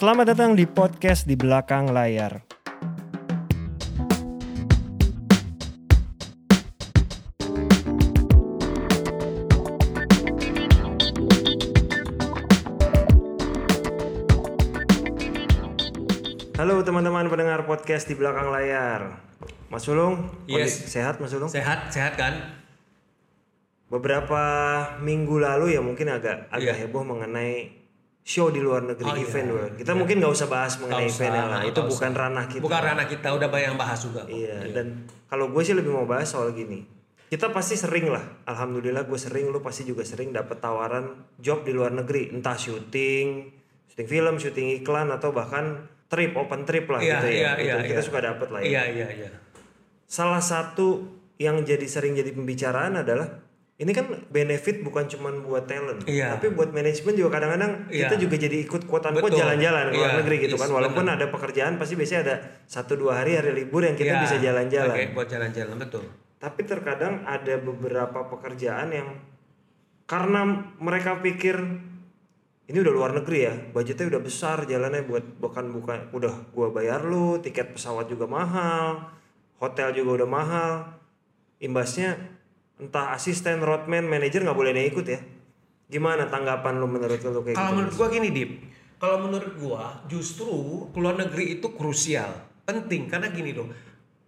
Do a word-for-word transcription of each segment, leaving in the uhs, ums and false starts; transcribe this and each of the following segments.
Selamat datang di podcast Di Belakang Layar. Halo teman-teman pendengar podcast Di Belakang Layar. Mas Sulung, yes. Sehat Mas Sulung? Sehat, sehat kan? Beberapa minggu lalu ya mungkin agak agak yeah. heboh mengenai show di luar negeri, oh, event iya. world. Kita iya. mungkin nggak usah bahas mengenai usah, event nah, itu bukan usah. ranah kita. Bukan ranah kita, udah banyak yang bahas juga. Iya, iya. Dan kalau gue sih lebih mau bahas soal gini. Kita pasti sering lah, alhamdulillah gue sering, lu pasti juga sering dapat tawaran job di luar negeri, entah syuting, syuting film, syuting iklan atau bahkan trip, open trip lah iya, gitu ya. Iya, gitu. Iya, kita iya. suka dapat lah. Iya, iya, iya. Salah satu yang jadi sering jadi pembicaraan adalah ini kan benefit bukan cuma buat talent, iya. tapi buat manajemen juga kadang-kadang iya. kita juga jadi ikut quote-unquote jalan-jalan ke luar iya. negeri gitu yes, kan. Walaupun bener. ada pekerjaan pasti biasanya ada satu dua hari hari libur yang kita iya. bisa jalan-jalan. Oke, buat jalan-jalan, betul. Tapi terkadang ada beberapa pekerjaan yang karena mereka pikir ini udah luar negeri ya, budgetnya udah besar, jalannya buat bukan bukan udah gua bayar lu, tiket pesawat juga mahal, hotel juga udah mahal. Imbasnya entah asisten, roadman, manajer nggak boleh ada ikut ya. Gimana tanggapan lu menurut lu kayak Kalau gitu? menurut gua gini, Dip. Kalau menurut gua justru keluar negeri itu krusial, penting karena gini loh.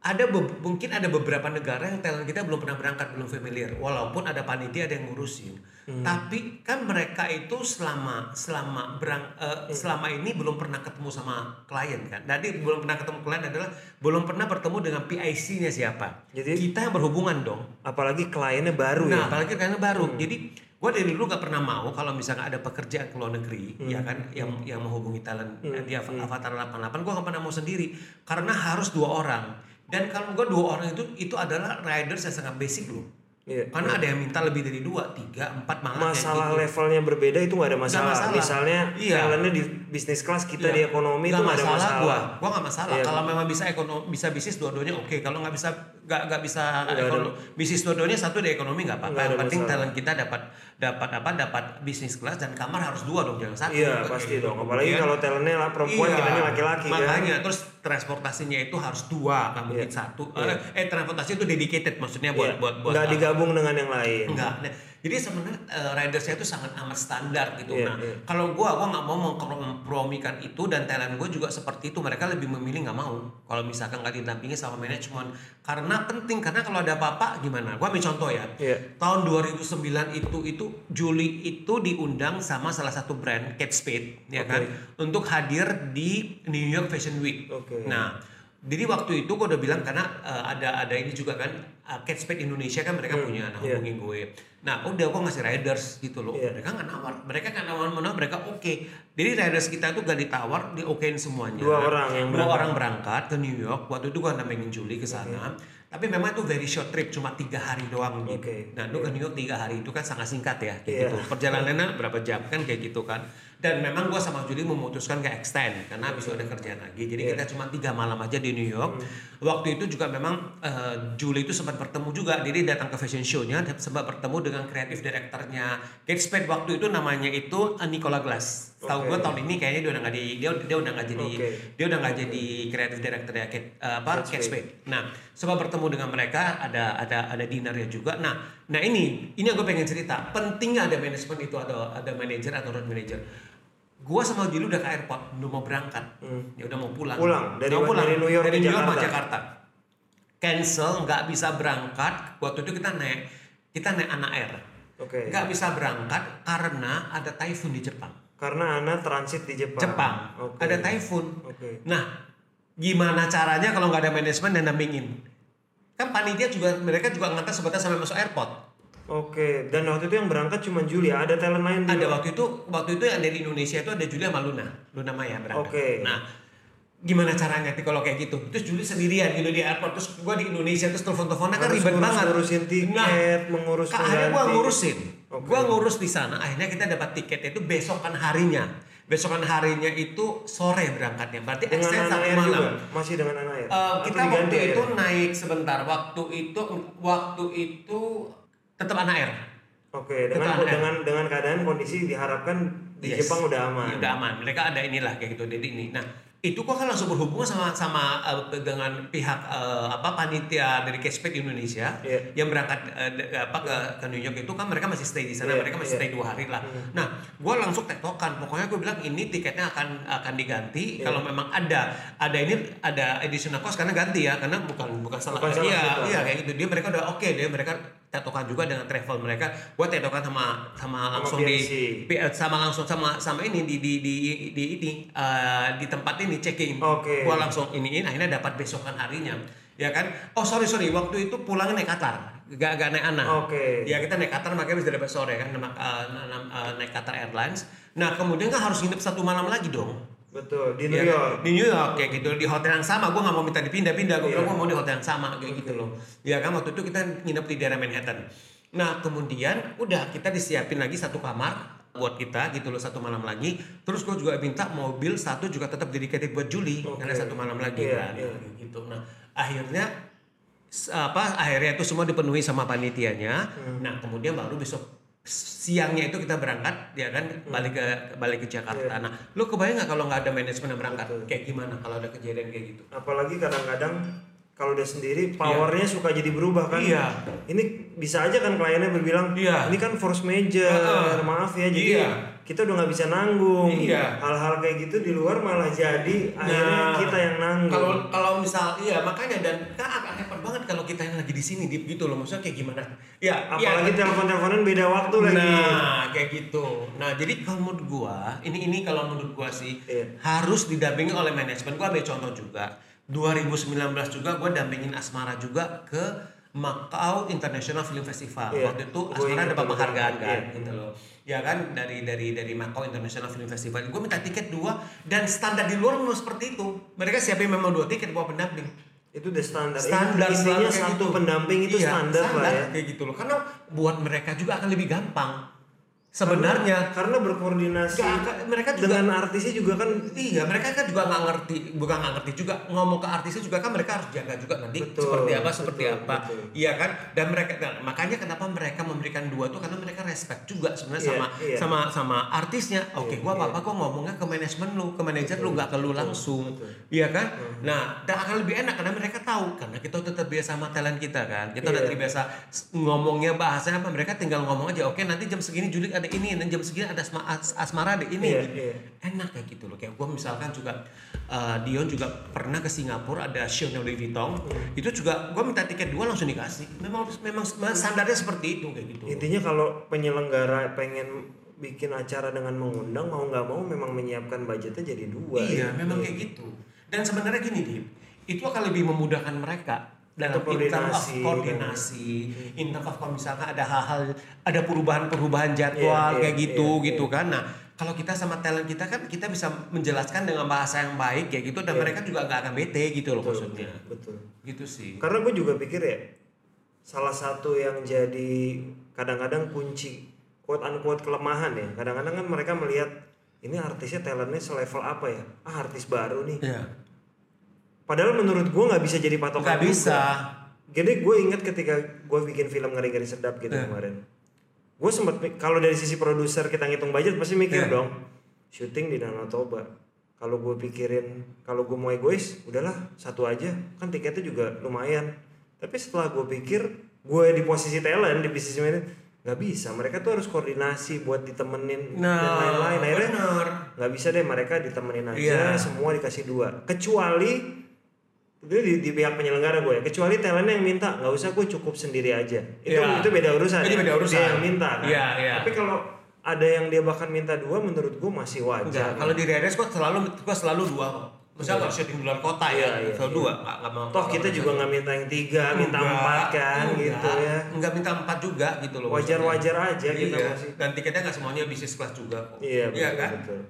Ada be- mungkin ada beberapa negara yang talent kita belum pernah berangkat, belum familiar. Walaupun ada panitia ada yang ngurusin, hmm. tapi kan mereka itu selama selama berang, uh, hmm. selama ini belum pernah ketemu sama klien kan. Jadi belum pernah ketemu klien adalah belum pernah bertemu dengan P I C-nya siapa. Jadi kita yang berhubungan dong. Apalagi kliennya baru nah, ya. Nah, apalagi kliennya baru. Hmm. Jadi gue dari dulu gak pernah mau kalau misalnya ada pekerjaan ke luar negeri, hmm. ya kan, yang yang menghubungi talent hmm. di Avatar delapan delapan, gue gak pernah mau sendiri karena harus dua orang. Dan kalau gue dua orang itu itu adalah riders yang sangat basic loh, yeah. karena yeah. ada yang minta lebih dari dua, tiga, empat malah. Masalah gitu. Levelnya berbeda itu nggak ada masalah. Gak masalah. Misalnya talentnya yeah. di bisnis kelas kita yeah. di ekonomi gak itu nggak ada masalah. Gua, gua nggak masalah. Yeah. Kalau memang bisa ekonomi, bisa bisnis dua-duanya oke. Okay. Kalau nggak bisa, nggak nggak bisa ekonomi, bisnis dua-duanya satu di ekonomi nggak apa-apa. Yang penting masalah. Talent kita dapat dapat apa? Dapat bisnis kelas dan kamar harus dua dong, jangan satu. Iya yeah, pasti dong. Apalagi yeah. kalau talentnya lah perempuan, yeah. kitanya laki-laki. Makanya kan? Terus transportasinya itu harus dua, nggak mungkin yeah. satu. Yeah. Eh transportasi itu dedicated, maksudnya buat yeah. buat buat. Nggak digabung dengan yang lain. Nggak. Nah, jadi sebenarnya uh, ridersnya itu sangat amat standar gitu. Yeah, nah, yeah. kalau gue, gue nggak mau mempromikan itu dan talent gue juga seperti itu. Mereka lebih memilih nggak mau. Kalau misalkan nggak didampingi sama manajemen, karena penting. Karena kalau ada apa-apa gimana? Gue ambil contoh ya. Yeah. Tahun dua ribu sembilan itu itu Juli itu diundang sama salah satu brand Kate Spade, ya okay. kan, untuk hadir di New York Fashion Week. Okay. Nah, jadi waktu itu gue udah bilang karena uh, ada ada ini juga kan uh, Catchback Indonesia kan mereka hmm, punya nah hubungin yeah. gue. Nah udah gue ngasih riders gitu loh. Yeah. Mereka nggak nawar, mereka nggak nawar menawar, mereka oke. Okay. Jadi riders kita itu gak ditawar, di okein semuanya. Dua orang yang dua berangkat. orang berangkat ke New York. Waktu itu gue nampingin Juli ke sana. Okay. Tapi memang itu very short trip, cuma tiga hari doang. Gitu. Okay. Nah itu yeah. ke New York tiga hari itu kan sangat singkat ya, kayak yeah. gitu. Perjalanannya berapa jam kan kayak gitu kan. Dan memang gue sama Juli memutuskan gak extend karena habis itu ada kerjaan lagi. Jadi yeah. kita cuma tiga malam aja di New York. Mm. Waktu itu juga memang uh, Juli itu sempat bertemu juga. Jadi datang ke fashion show-nya sempat bertemu dengan kreatif direkturnya Kate Spade waktu itu, namanya itu Nicola Glass. Okay. Tahu gue tahun ini kayaknya dia udah nggak di dia dia udah nggak jadi okay. dia udah nggak okay. jadi kreatif direkturnya Kate uh, apa Kate Spade. Nah sempat bertemu dengan mereka, ada ada ada dinnernya juga. Nah nah ini ini yang gue pengen cerita. Pentingnya ada manajemen itu, ada ada manajer atau road manager. Gua sama Jilu udah ke airport, udah mau berangkat, hmm. ya udah mau pulang. Pulang dari, mau pulang. dari New York, dari New York ke Jakarta. Jakarta. Cancel, nggak bisa berangkat. Waktu itu kita naik, kita naik A N A Air. Oke. Okay. Nggak bisa berangkat karena ada typhoon di Jepang. Karena A N A transit di Jepang. Jepang. Okay. Ada typhoon. Oke. Okay. Nah, gimana caranya kalau nggak ada manajemen dan dampingin? Kan panitia juga, mereka juga ngantar sebatas sampai masuk airport. Oke, dan waktu itu yang berangkat cuma Julia, ada talent lain juga? Ada, waktu itu waktu itu yang dari Indonesia itu ada Julia sama Luna, Luna Maya berangkat. Oke. Nah, gimana caranya kalau kayak gitu? Terus Julia sendirian gitu di airport, terus gua di Indonesia, terus telepon-teleponnya kan ribet ngurus, banget. Ngurusin tiket, nah, mengurus pengganti. Akhirnya gua ngurusin, okay. gua ngurus di sana, akhirnya kita dapat tiketnya itu besokan harinya. Besokan harinya itu sore berangkatnya, berarti extend satu malam. Juga? Masih dengan A N A Air? Uh, kita waktu itu air? naik sebentar, waktu itu waktu itu tetap A N A Air. Oke, dengan, dengan dengan keadaan kondisi diharapkan Di yes. Jepang udah aman. Udah aman. Mereka ada inilah kayak gitu. Jadi ini. Nah, itu kok kan langsung berhubungan sama sama uh, dengan pihak uh, apa panitia dari Kate Spade Indonesia yeah. yang berangkat uh, apa ke, ke New York itu kan mereka masih stay di sana, yeah. mereka masih yeah. stay dua hari lah. Mm. Nah, gue langsung tektokan. Pokoknya gue bilang ini tiketnya akan akan diganti yeah. kalau memang ada ada ini ada additional cost karena ganti ya, karena bukan bukan salah bukan iya, iya kayak gitu. Dia mereka udah oke okay, dia mereka tektokan juga dengan travel mereka. Gue tektokan sama sama langsung sama di sama langsung sama sama ini di di di di ini uh, di tempat ini checking. Okay. Gue langsung iniin akhirnya dapat besokan harinya. Ya kan? Oh sorry sorry waktu itu pulangnya naik Qatar, gak gak naik A N A. Oke. Okay. Ya kita naik Qatar makanya bisa dapat sore kan naik, uh, naik Qatar Airlines. Nah kemudian kan harus nginep satu malam lagi dong. Betul, di New ya, York. Di New York kayak gitu, di hotel yang sama. Gue gak mau minta dipindah-pindah, gue yeah. bilang gue mau di hotel yang sama kayak okay. gitu loh. Ya kan waktu itu kita nginep di daerah Manhattan. Nah kemudian udah kita disiapin lagi satu kamar buat kita gitu loh, satu malam lagi. Terus gue juga minta mobil satu juga tetap dedicated buat Juli okay. karena satu malam lagi yeah, kan yeah. gitu. Nah akhirnya apa akhirnya itu semua dipenuhi sama panitianya. Hmm. Nah kemudian baru besok siangnya itu kita berangkat ya kan hmm. balik ke balik ke Jakarta. Yeah. Nah, lu kebayang nggak kalau nggak ada manajemen berangkat betul. Kayak gimana kalau ada kejadian kayak gitu? Apalagi kadang-kadang kalau udah sendiri powernya yeah. suka jadi berubah kan? Iya. Yeah. Ini bisa aja kan kliennya berbilang, yeah. ini kan force major, uh-huh. maaf ya jadi yeah. kita udah nggak bisa nanggung. Yeah. Hal-hal kayak gitu di luar malah jadi nah, akhirnya kita yang nanggung. Kalau kalau misal iya makanya dan kan repot banget kalau kita yang lagi di sini gitu loh, maksudnya kayak gimana? Ya, apalagi ya, telepon-teleponan beda waktu nah, lagi. Nah, kayak gitu. Nah, jadi kalau menurut gua, ini ini kalau menurut gua sih yeah. harus didampingi oleh manajemen. Gua ambil contoh juga. dua ribu sembilan belas juga gua dampingin Asmara juga ke Macau International Film Festival. Yeah. Waktu itu Asmara dapat penghargaan kan yeah. gitu loh. Ya kan dari dari dari Macau International Film Festival. Gua minta tiket dua dan standar di luar memang seperti itu. Mereka siapin memang dua tiket bawa pendamping. Itu udah standar, standar intinya satu gitu. Pendamping itu iya, standar, standar lah ya kayak gitu loh karena buat mereka juga akan lebih gampang sebenarnya karena, karena berkoordinasi gak, mereka juga, dengan artisnya juga kan iya mereka kan juga nggak ngerti bukan nggak ngerti juga ngomong ke artisnya juga kan mereka harus jaga juga nanti betul, seperti apa seperti betul, apa betul. Iya kan dan mereka nah, makanya kenapa mereka memberikan dua tuh karena mereka respect juga sebenarnya yeah, sama yeah. sama sama artisnya oke okay, yeah, gua apa apa yeah. gua ngomongnya ke manajemen lu ke manajer lu nggak ke lu langsung betul, betul. Iya kan uh-huh. Nah dan akan lebih enak karena mereka tahu karena kita udah terbiasa sama talent kita kan kita yeah. udah terbiasa ngomongnya bahasanya apa mereka tinggal ngomong aja oke okay, nanti jam segini Juli ada ini dan jam segini ada asma, as, asmara ada ini yeah, gitu. Yeah. Enak kayak gitu loh kayak gue misalkan juga uh, Dion juga pernah ke Singapura ada shownya Louis Vuitton mm. itu juga gue minta tiket dua langsung dikasih memang memang standarnya seperti itu kayak gitu intinya kalau penyelenggara pengen bikin acara dengan mengundang mau nggak mau memang menyiapkan budgetnya jadi dua iya gitu. Memang kayak gitu dan sebenarnya gini Dip itu akan lebih memudahkan mereka dalam koordinasi, koordinasi, interval misalkan ada hal-hal, ada perubahan-perubahan jadwal yeah, yeah, kayak gitu yeah, yeah. gitu kan. Nah, kalau kita sama talent kita kan kita bisa menjelaskan dengan bahasa yang baik kayak gitu dan yeah. mereka juga nggak akan bete gitu loh betul, maksudnya. Betul. Gitu sih. Karena gue juga pikir ya salah satu yang jadi kadang-kadang kunci quote unquote kelemahan ya. Kadang-kadang kan mereka melihat ini artisnya talentnya selevel apa ya? Ah artis baru nih. Yeah. Padahal menurut gue nggak bisa jadi patokan. Nggak bisa. Jadi gue ingat ketika gue bikin film Ngeri-Ngeri Sedap gitu yeah. kemarin. Gue sempet kalau dari sisi produser kita ngitung budget pasti mikir yeah. dong. Syuting di Danau Toba. Kalau gue pikirin, kalau gue mau egois, udahlah satu aja. Kan tiketnya juga lumayan. Tapi setelah gue pikir, gue di posisi talent di posisi ini nggak bisa. Mereka tuh harus koordinasi buat ditemenin no, dan lain-lain. Akhirnya nggak bisa deh mereka ditemenin aja. Yeah. Semua dikasih dua. Kecuali itu di, di pihak penyelenggara gue ya kecuali talent yang minta nggak usah gue cukup sendiri aja itu yeah. itu beda urusan itu ya. Beda urusan dia yang minta kan? Yeah, yeah. Tapi kalau ada yang dia bahkan minta dua menurut gue masih wajar. Enggak, kalau di Redres gue selalu gue selalu dua kok misalnya kalau syuting di luar kota ya yeah, selalu yeah, dua nggak yeah. mau toh kita juga nggak minta yang tiga minta enggak, empat kan enggak, gitu ya nggak minta empat juga gitu loh wajar-wajar aja yeah. kita masih dan tiketnya nggak semuanya bisnis kelas juga kok yeah, iya betul, kan betul.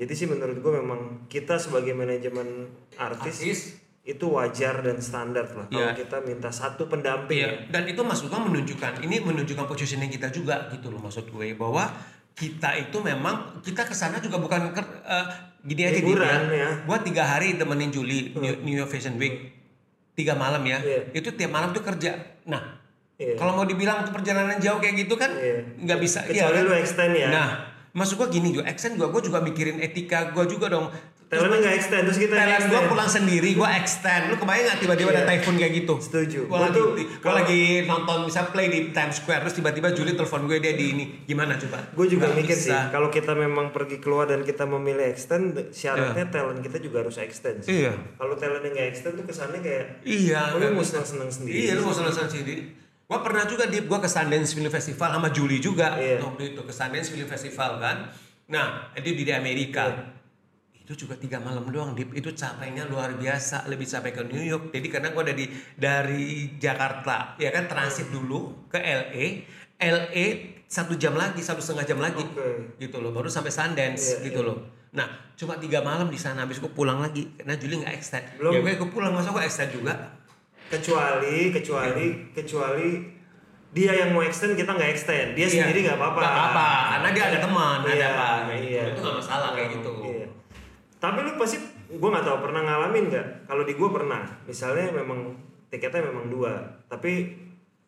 Jadi sih menurut gue memang kita sebagai manajemen artis, artis itu wajar dan standar lah kalau yeah. kita minta satu pendamping yeah. ya. Dan itu maksud gue menunjukkan ini menunjukkan positioning kita juga gitu loh maksud gue bahwa kita itu memang kita kesana juga bukan ke, uh, gini aja gini ya. Buat tiga hari temenin Juli hmm. New York Fashion Week tiga malam ya yeah. itu tiap malam tuh kerja nah yeah. kalau mau dibilang perjalanan jauh kayak gitu kan nggak yeah. bisa kecuali ya, lu kan? Extend ya nah Maksud gue gini, gue extend gue, gue juga mikirin etika gue juga dong. Thailand nggak extend, terus kita Thailand gue pulang sendiri, gue extend. Lu kebayang nggak tiba-tiba yeah. ada typhoon kayak gitu? Setuju. Gue lagi, gue lagi nonton misal play di Times Square, terus tiba-tiba Juli telepon gue dia di ini, gimana coba? Gue juga gak mikir bisa. Sih, kalau kita memang pergi keluar dan kita memilih extend, syaratnya yeah. talent kita juga harus extend. Iya. Yeah. Kalau talent yang nggak extend tuh kesannya kayak, iya. Yeah, lu mau senang-senang sendiri. Iya, lu mau senang-senang sendiri. Gua pernah juga di gua ke Sundance Film Festival sama Juli juga yeah. waktu itu ke Sundance Film Festival kan. Nah, itu di Amerika. Yeah. Itu juga tiga malam doang, Dip. Itu capeknya luar biasa, lebih capek ke New York. Jadi karena gua dari dari Jakarta, ya kan transit dulu ke L A. L A satu jam lagi, satu setengah jam lagi. Okay. Gitu loh, baru sampai Sundance yeah, gitu yeah. loh. Nah, cuma tiga malam di sana, habis gua pulang lagi. Karena Juli enggak extend. Belum. Ya gua pulang, masa gua extend juga? kecuali kecuali yeah. kecuali dia yang mau extend kita nggak extend dia yeah. sendiri nggak apa-apa nggak apa karena dia ada teman yeah. ada apa yeah. gitu. yeah. itu nggak masalah kayak gitu yeah. Tapi lu pasti gue nggak tahu pernah ngalamin nggak, kalau di gue pernah misalnya memang tiketnya memang dua tapi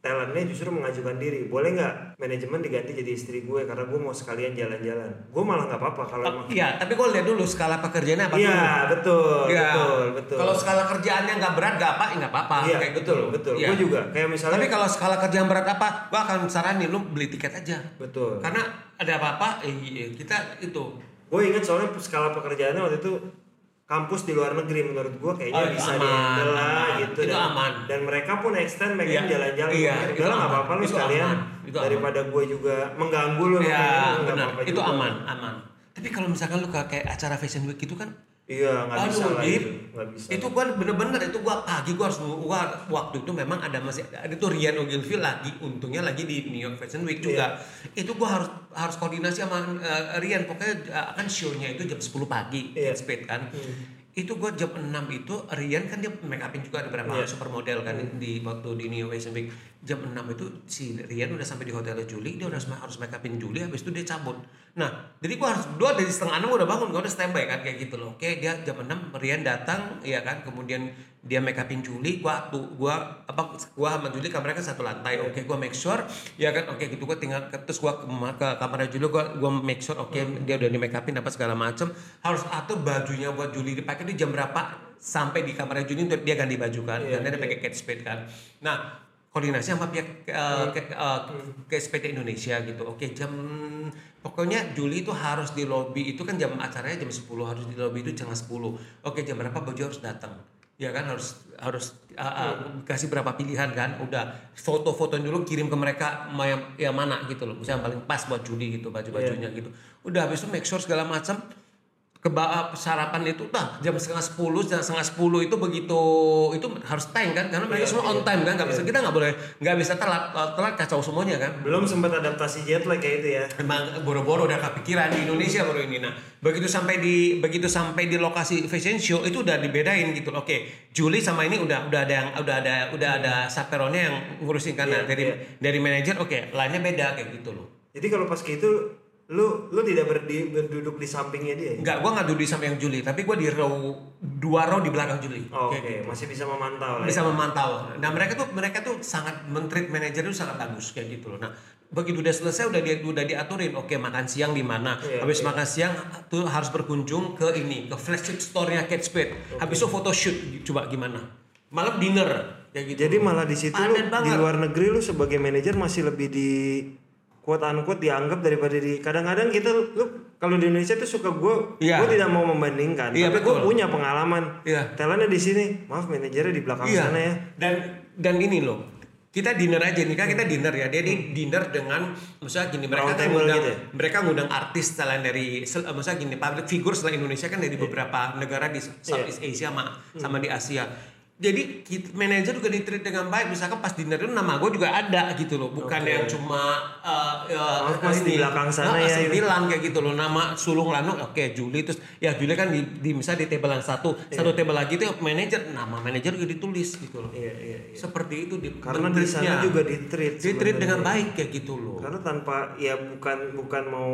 talentnya justru mengajukan diri, boleh nggak manajemen diganti jadi istri gue karena gue mau sekalian jalan-jalan. Gue malah nggak apa-apa kalau oh, iya tapi gue lihat dulu skala pekerjaannya apa dulu. Iya betul, ya. betul betul. Kalau skala kerjaannya nggak berat nggak apa nggak apa-apa. Iya kayak betul gitu. betul. Ya. Gue juga kayak misalnya. Tapi kalau skala kerjaan berat apa, gue akan saranin lu beli tiket aja. Betul. Karena ada apa-apa eh, kita itu. Gue ingat soalnya skala pekerjaannya waktu itu. Kampus di luar negeri menurut gue kayaknya oh, bisa dihandle gitu dan, aman. Dan mereka pun extend mereka yeah. jalan-jalan yeah, udah lah nggak apa-apa lu sekalian daripada gue juga mengganggu lu yeah, nggak apa-apa itu juga. aman aman Tapi kalau misalkan lu kayak acara Fashion Week itu kan iya nggak bisa lah itu nggak bisa itu gue bener-bener itu gue pagi gue harus gua, waktu itu memang ada masih ada tuh Rian Ogilvie lagi untungnya lagi di New York Fashion Week juga yeah. Itu gue harus harus koordinasi sama uh, Rian, pokoknya uh, kan show-nya itu jam sepuluh pagi yeah. Kate Spade kan mm. Itu gue jam enam itu Rian kan dia make upin juga ada beberapa yeah. supermodel kan mm. di waktu di New York Fashion Week jam enam itu si Rian udah sampai di hotelnya Juli, dia udah harus make upin Juli, habis itu dia cabut. Nah jadi gue harus dua dari setengah enam udah bangun, gue udah standby kan kayak gitu loh. Oke dia jam enam Rian datang ya kan, kemudian dia make upin Juli, gue gue apa gue sama Juli kamarnya kan satu lantai. Oke gue make sure ya kan, oke gitu gue tinggal terus gue ke, ke kamarnya Juli, gue gue make sure oke mm. dia udah di make upin apa segala macem, harus atur bajunya buat Juli dipakai itu jam berapa sampai di kamarnya Juni untuk dia ganti baju kan yeah, dan dia yeah. pakai Kate Spade kan. Nah koordinasi sama pihak uh, Kate uh, Kate Spade Indonesia gitu. Oke jam pokoknya Juli itu harus di lobby, itu kan jam acaranya jam sepuluh harus di lobby itu jam sepuluh. Oke jam berapa baju harus datang ya kan, harus harus uh, uh, kasih berapa pilihan kan, udah foto-foto dulu kirim ke mereka yang, yang mana gitu loh, misalnya yang paling pas buat Juli gitu baju-bajunya yeah. gitu. Udah habis itu make sure segala macam kebab sarapan itu nah jam setengah sepuluh jam setengah sepuluh itu begitu itu harus tank kan karena mereka yeah, semua on time kan nggak yeah. bisa kita nggak boleh nggak bisa telat telat kacau semuanya kan. Belum sempat adaptasi jet lag kayak itu ya, emang boro-boro udah kepikiran di Indonesia baru ini. Nah begitu sampai di begitu sampai di lokasi fashion show itu udah dibedain gitu. Oke Juli sama ini udah udah ada yang udah ada udah ada chaperonnya yang ngurusin kan yeah, dari yeah. dari manajer. Oke lainnya beda kayak gitu loh. Jadi kalau pas gitu Lu lu tidak berdi, berduduk di sampingnya dia? Ya? Enggak, gua enggak duduk di samping Juli, tapi gua di row dua row di belakang Juli. Oh, Oke, okay. gitu. Masih bisa memantau lah. Bisa ya? memantau. Nah, mereka tuh mereka tuh sangat men-treat manajer itu sangat bagus kayak gitu loh. Nah, begitu udah selesai udah dia udah diaturin. Oke, makan siang di mana? Yeah, habis yeah. makan siang tuh harus berkunjung ke ini, ke flagship store-nya Kate Spade. Okay. Habis itu foto shoot coba gimana? Malam dinner kayak gitu. Jadi malah di situ lu, di luar negeri lu sebagai manajer masih lebih di quote-unquote dianggap daripada di kadang-kadang kita lu kalau di Indonesia tuh suka gue yeah. gue tidak mau membandingkan yeah, tapi gue punya pengalaman yeah. talentnya di sini, maaf manajernya di belakang yeah. sana ya. Dan dan ini loh kita dinner aja nih kan, kita dinner ya dia di dinner dengan misalnya gini mereka kan ngundang gitu ya? Mereka ngundang artis talent dari misalnya gini public figure selain Indonesia kan dari yeah. beberapa negara di Southeast yeah. Asia sama hmm. sama di Asia. Jadi manajer juga di-treat dengan baik. Misalkan pas dinner itu nama gue juga ada gitu loh, bukan okay. yang cuma uh, uh, oh, ini di belakang sana nah, ya bilang kayak gitu loh, nama sulung lanuk. Oke okay, Juli terus ya Juli kan di, di misalnya di table yang satu yeah. satu table lagi itu manajer nama manajer juga ditulis gitu loh yeah, yeah, yeah. seperti itu di, karena di sana juga di-treat di-treat dengan baik kayak gitu loh. Karena tanpa ya bukan bukan mau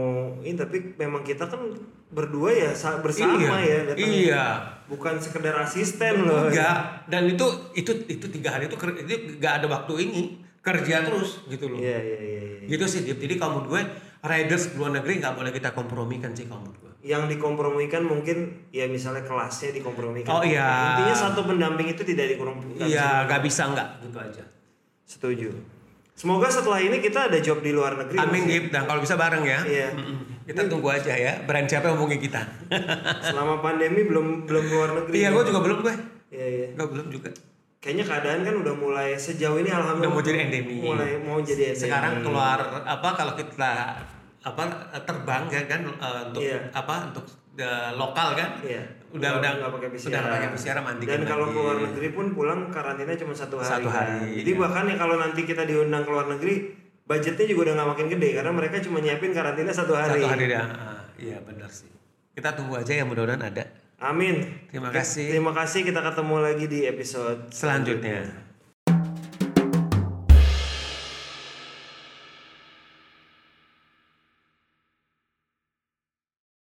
ini tapi memang kita kan berdua ya bersama iya, ya iya bukan sekedar asisten loh enggak ya. Dan itu itu itu tiga hari itu itu nggak ada waktu ini kerja terus gitu loh iya, iya, iya, iya. Gitu sih. Jadi kamu gue riders luar negeri nggak boleh kita kompromikan sih kalau menurut gue. Yang dikompromikan mungkin ya misalnya kelasnya dikompromikan. Oh iya. Intinya satu pendamping itu tidak dikompromikan. Iya, nggak bisa nggak gitu aja. Setuju. Semoga setelah ini kita ada job di luar negeri. Amin Gip, dan kalau bisa bareng ya. Iya. Kita tunggu aja ya, brand siapa yang hubungi kita. Selama pandemi belum belum luar negeri. Iya, gue juga belum gue. Iya iya. Gue belum juga. Kayaknya keadaan kan udah mulai sejauh ini alhamdulillah. Udah mau jadi endemi. Mulai mau jadi endemi. Sekarang keluar apa kalau kita apa terbang kan uh, untuk yeah. apa untuk uh, lokal kan yeah. udah udah nggak pakai P C R, pakai P C R mandi dan kalau ke luar negeri pun pulang karantina cuma satu hari, satu hari kan? Jadi yeah. bahkan ya kalau nanti kita diundang ke luar negeri budgetnya juga udah nggak makin gede karena mereka cuma nyiapin karantina satu hari satu hari dah. Iya benar sih, kita tunggu aja ya, mudah-mudahan ada. Amin. Terima kasih terima kasih kita ketemu lagi di episode selanjutnya, selanjutnya.